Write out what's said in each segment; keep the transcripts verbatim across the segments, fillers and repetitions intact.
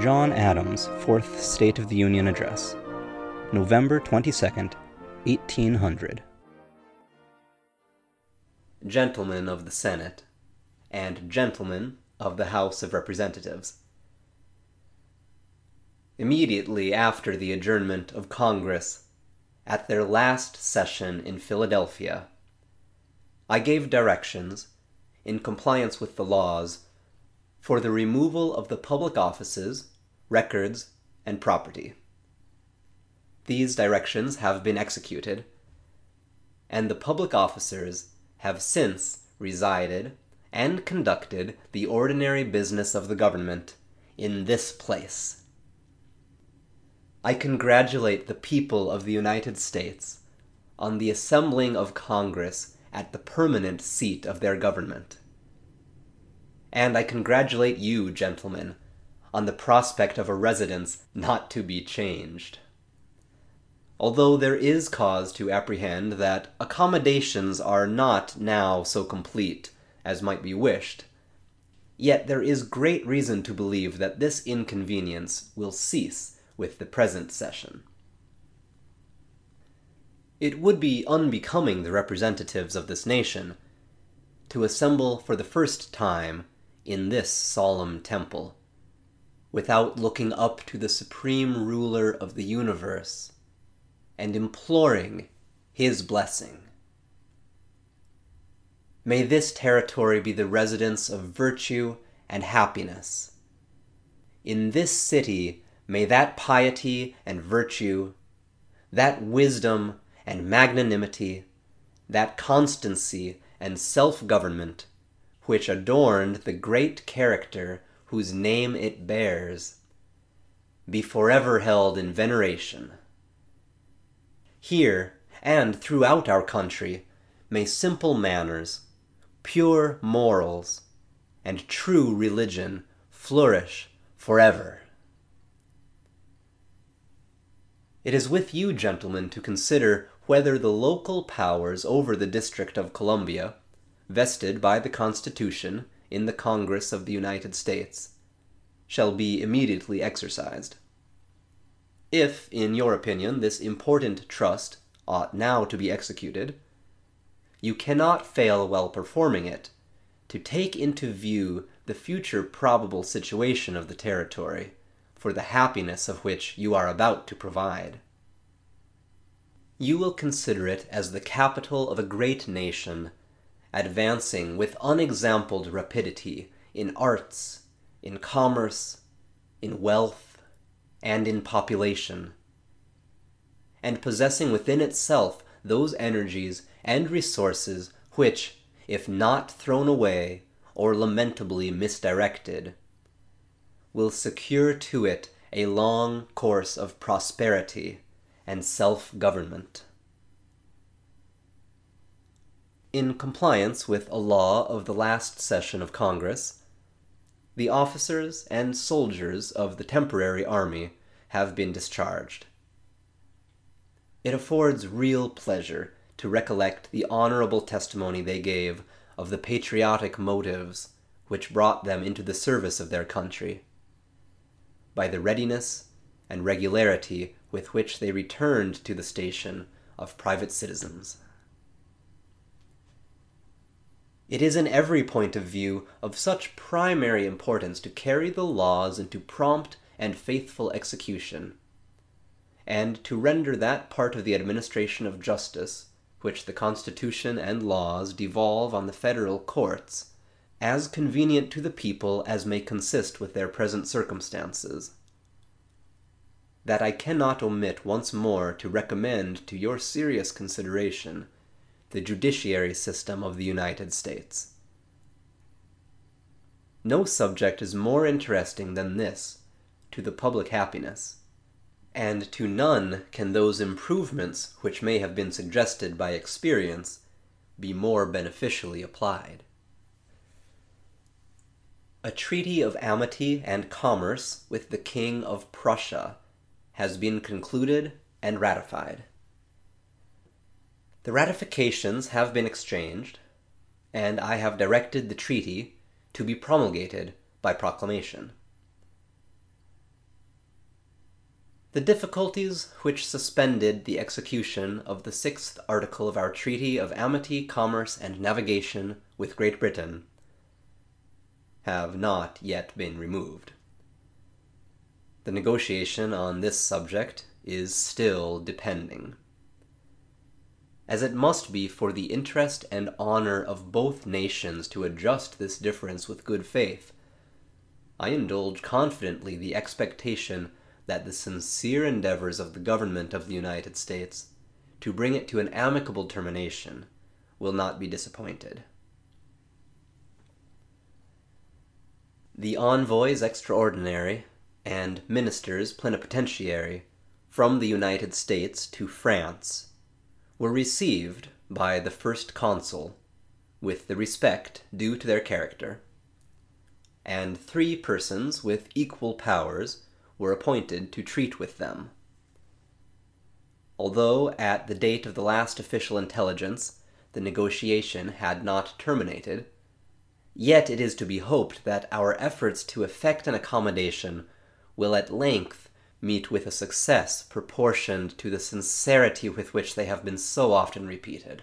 John Adams' Fourth State of the Union Address, November twenty-second, eighteen hundred. Gentlemen of the Senate, and gentlemen of the House of Representatives. Immediately after the adjournment of Congress, at their last session in Philadelphia, I gave directions, in compliance with the laws, for the removal of the public offices, records, and property. These directions have been executed, and the public officers have since resided and conducted the ordinary business of the government in this place. I congratulate the people of the United States on the assembling of Congress at the permanent seat of their government. And I congratulate you, gentlemen, on the prospect of a residence not to be changed. Although there is cause to apprehend that accommodations are not now so complete as might be wished, yet there is great reason to believe that this inconvenience will cease with the present session. It would be unbecoming the representatives of this nation to assemble for the first time in this solemn temple, without looking up to the supreme ruler of the universe and imploring his blessing. May this territory be the residence of virtue and happiness. In this city may that piety and virtue, that wisdom and magnanimity, that constancy and self-government, which adorned the great character whose name it bears, be forever held in veneration. Here and throughout our country may simple manners, pure morals, and true religion flourish forever. It is with you, gentlemen, to consider whether the local powers over the District of Columbia, vested by the Constitution in the Congress of the United States, shall be immediately exercised. If, in your opinion, this important trust ought now to be executed, you cannot fail while performing it to take into view the future probable situation of the territory, for the happiness of which you are about to provide. You will consider it as the capital of a great nation, advancing with unexampled rapidity in arts, in commerce, in wealth, and in population, and possessing within itself those energies and resources which, if not thrown away or lamentably misdirected, will secure to it a long course of prosperity and self-government. In compliance with a law of the last session of Congress, the officers and soldiers of the temporary army have been discharged. It affords real pleasure to recollect the honorable testimony they gave of the patriotic motives which brought them into the service of their country, by the readiness and regularity with which they returned to the station of private citizens. It is in every point of view of such primary importance to carry the laws into prompt and faithful execution, and to render that part of the administration of justice, which the Constitution and laws devolve on the federal courts, as convenient to the people as may consist with their present circumstances, that I cannot omit once more to recommend to your serious consideration the judiciary system of the United States. No subject is more interesting than this to the public happiness, and to none can those improvements which may have been suggested by experience be more beneficially applied. A treaty of amity and commerce with the King of Prussia has been concluded and ratified. The ratifications have been exchanged, and I have directed the treaty to be promulgated by proclamation. The difficulties which suspended the execution of the sixth article of our Treaty of Amity, Commerce, and Navigation with Great Britain have not yet been removed. The negotiation on this subject is still depending. As it must be for the interest and honor of both nations to adjust this difference with good faith, I indulge confidently the expectation that the sincere endeavors of the government of the United States to bring it to an amicable termination will not be disappointed. The envoys extraordinary and ministers plenipotentiary from the United States to France were received by the First Consul with the respect due to their character, and three persons with equal powers were appointed to treat with them. Although at the date of the last official intelligence the negotiation had not terminated, yet it is to be hoped that our efforts to effect an accommodation will at length meet with a success proportioned to the sincerity with which they have been so often repeated.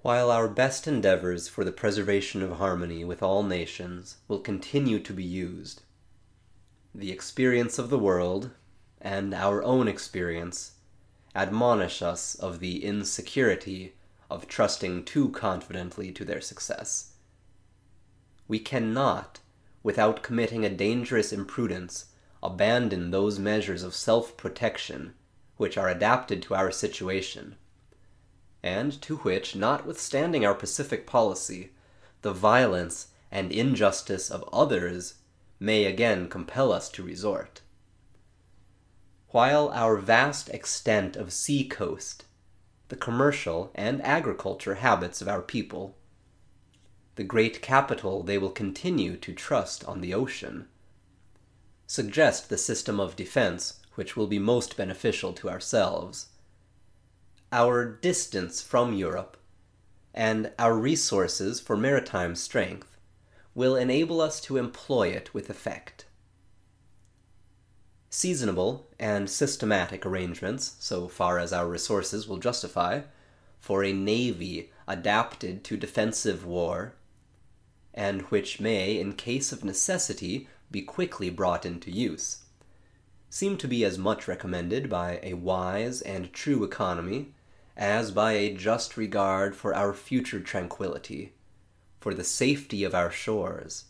While our best endeavors for the preservation of harmony with all nations will continue to be used, the experience of the world, and our own experience, admonish us of the insecurity of trusting too confidently to their success. We cannot, without committing a dangerous imprudence, abandon those measures of self-protection which are adapted to our situation, and to which, notwithstanding our pacific policy, the violence and injustice of others may again compel us to resort. While our vast extent of sea-coast, the commercial and agriculture habits of our people, the great capital they will continue to trust on the ocean, suggest the system of defense which will be most beneficial to ourselves. Our distance from Europe and our resources for maritime strength will enable us to employ it with effect. Seasonable and systematic arrangements, so far as our resources will justify, for a navy adapted to defensive war, and which may, in case of necessity, be quickly brought into use, seem to be as much recommended by a wise and true economy as by a just regard for our future tranquillity, for the safety of our shores,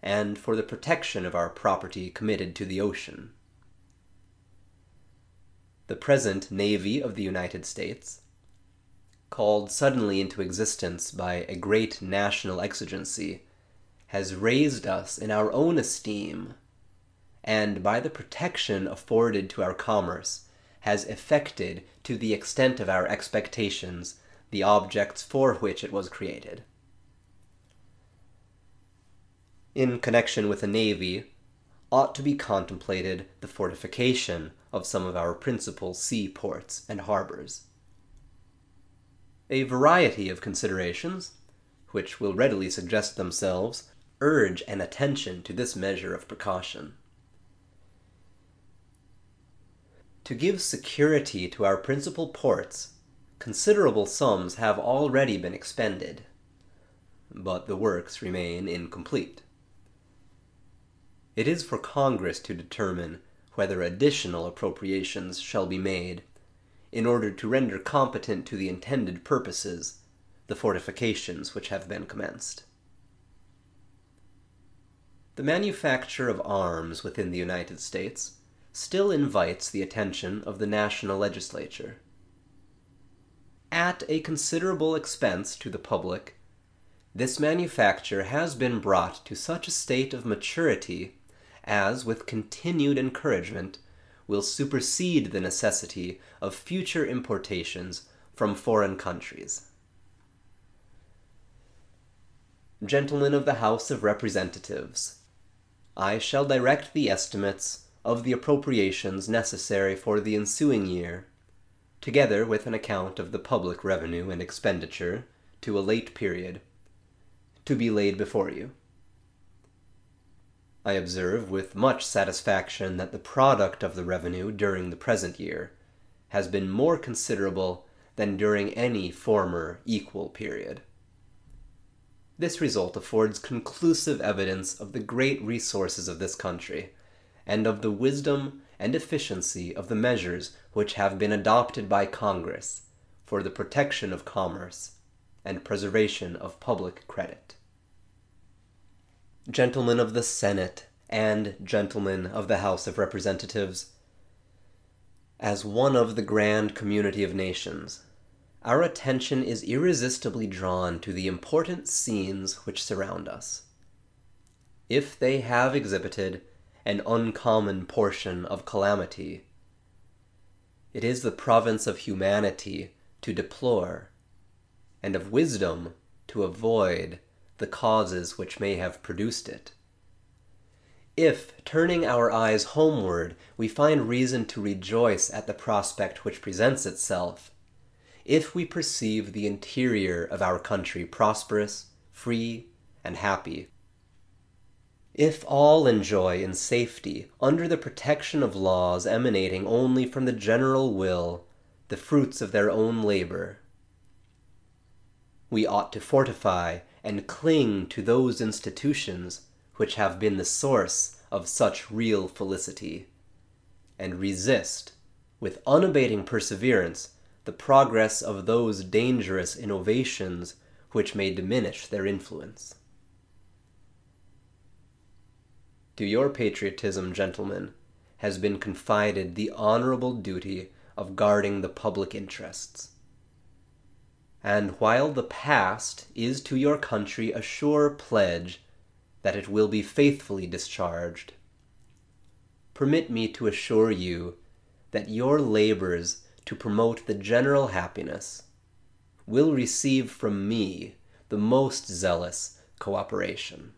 and for the protection of our property committed to the ocean. The present Navy of the United States, called suddenly into existence by a great national exigency, has raised us in our own esteem, and by the protection afforded to our commerce has effected, to the extent of our expectations, the objects for which it was created. In connection with the navy, ought to be contemplated the fortification of some of our principal sea ports and harbors. A variety of considerations, which will readily suggest themselves, urge an attention to this measure of precaution. To give security to our principal ports, considerable sums have already been expended, but the works remain incomplete. It is for Congress to determine whether additional appropriations shall be made in order to render competent to the intended purposes the fortifications which have been commenced. The manufacture of arms within the United States still invites the attention of the national legislature. At a considerable expense to the public, this manufacture has been brought to such a state of maturity as, with continued encouragement, will supersede the necessity of future importations from foreign countries. Gentlemen of the House of Representatives, I shall direct the estimates of the appropriations necessary for the ensuing year, together with an account of the public revenue and expenditure to a late period, to be laid before you. I observe with much satisfaction that the product of the revenue during the present year has been more considerable than during any former equal period. This result affords conclusive evidence of the great resources of this country, and of the wisdom and efficiency of the measures which have been adopted by Congress for the protection of commerce and preservation of public credit. Gentlemen of the Senate and gentlemen of the House of Representatives, as one of the grand community of nations, our attention is irresistibly drawn to the important scenes which surround us. If they have exhibited an uncommon portion of calamity, it is the province of humanity to deplore, and of wisdom to avoid, the causes which may have produced it. If, turning our eyes homeward, we find reason to rejoice at the prospect which presents itself, if we perceive the interior of our country prosperous, free, and happy, if all enjoy in safety, under the protection of laws emanating only from the general will, the fruits of their own labor, we ought to fortify and cling to those institutions which have been the source of such real felicity, and resist, with unabating perseverance, the progress of those dangerous innovations which may diminish their influence. To your patriotism, gentlemen, has been confided the honorable duty of guarding the public interests. And while the past is to your country a sure pledge that it will be faithfully discharged, permit me to assure you that your labors to promote the general happiness will receive from me the most zealous cooperation.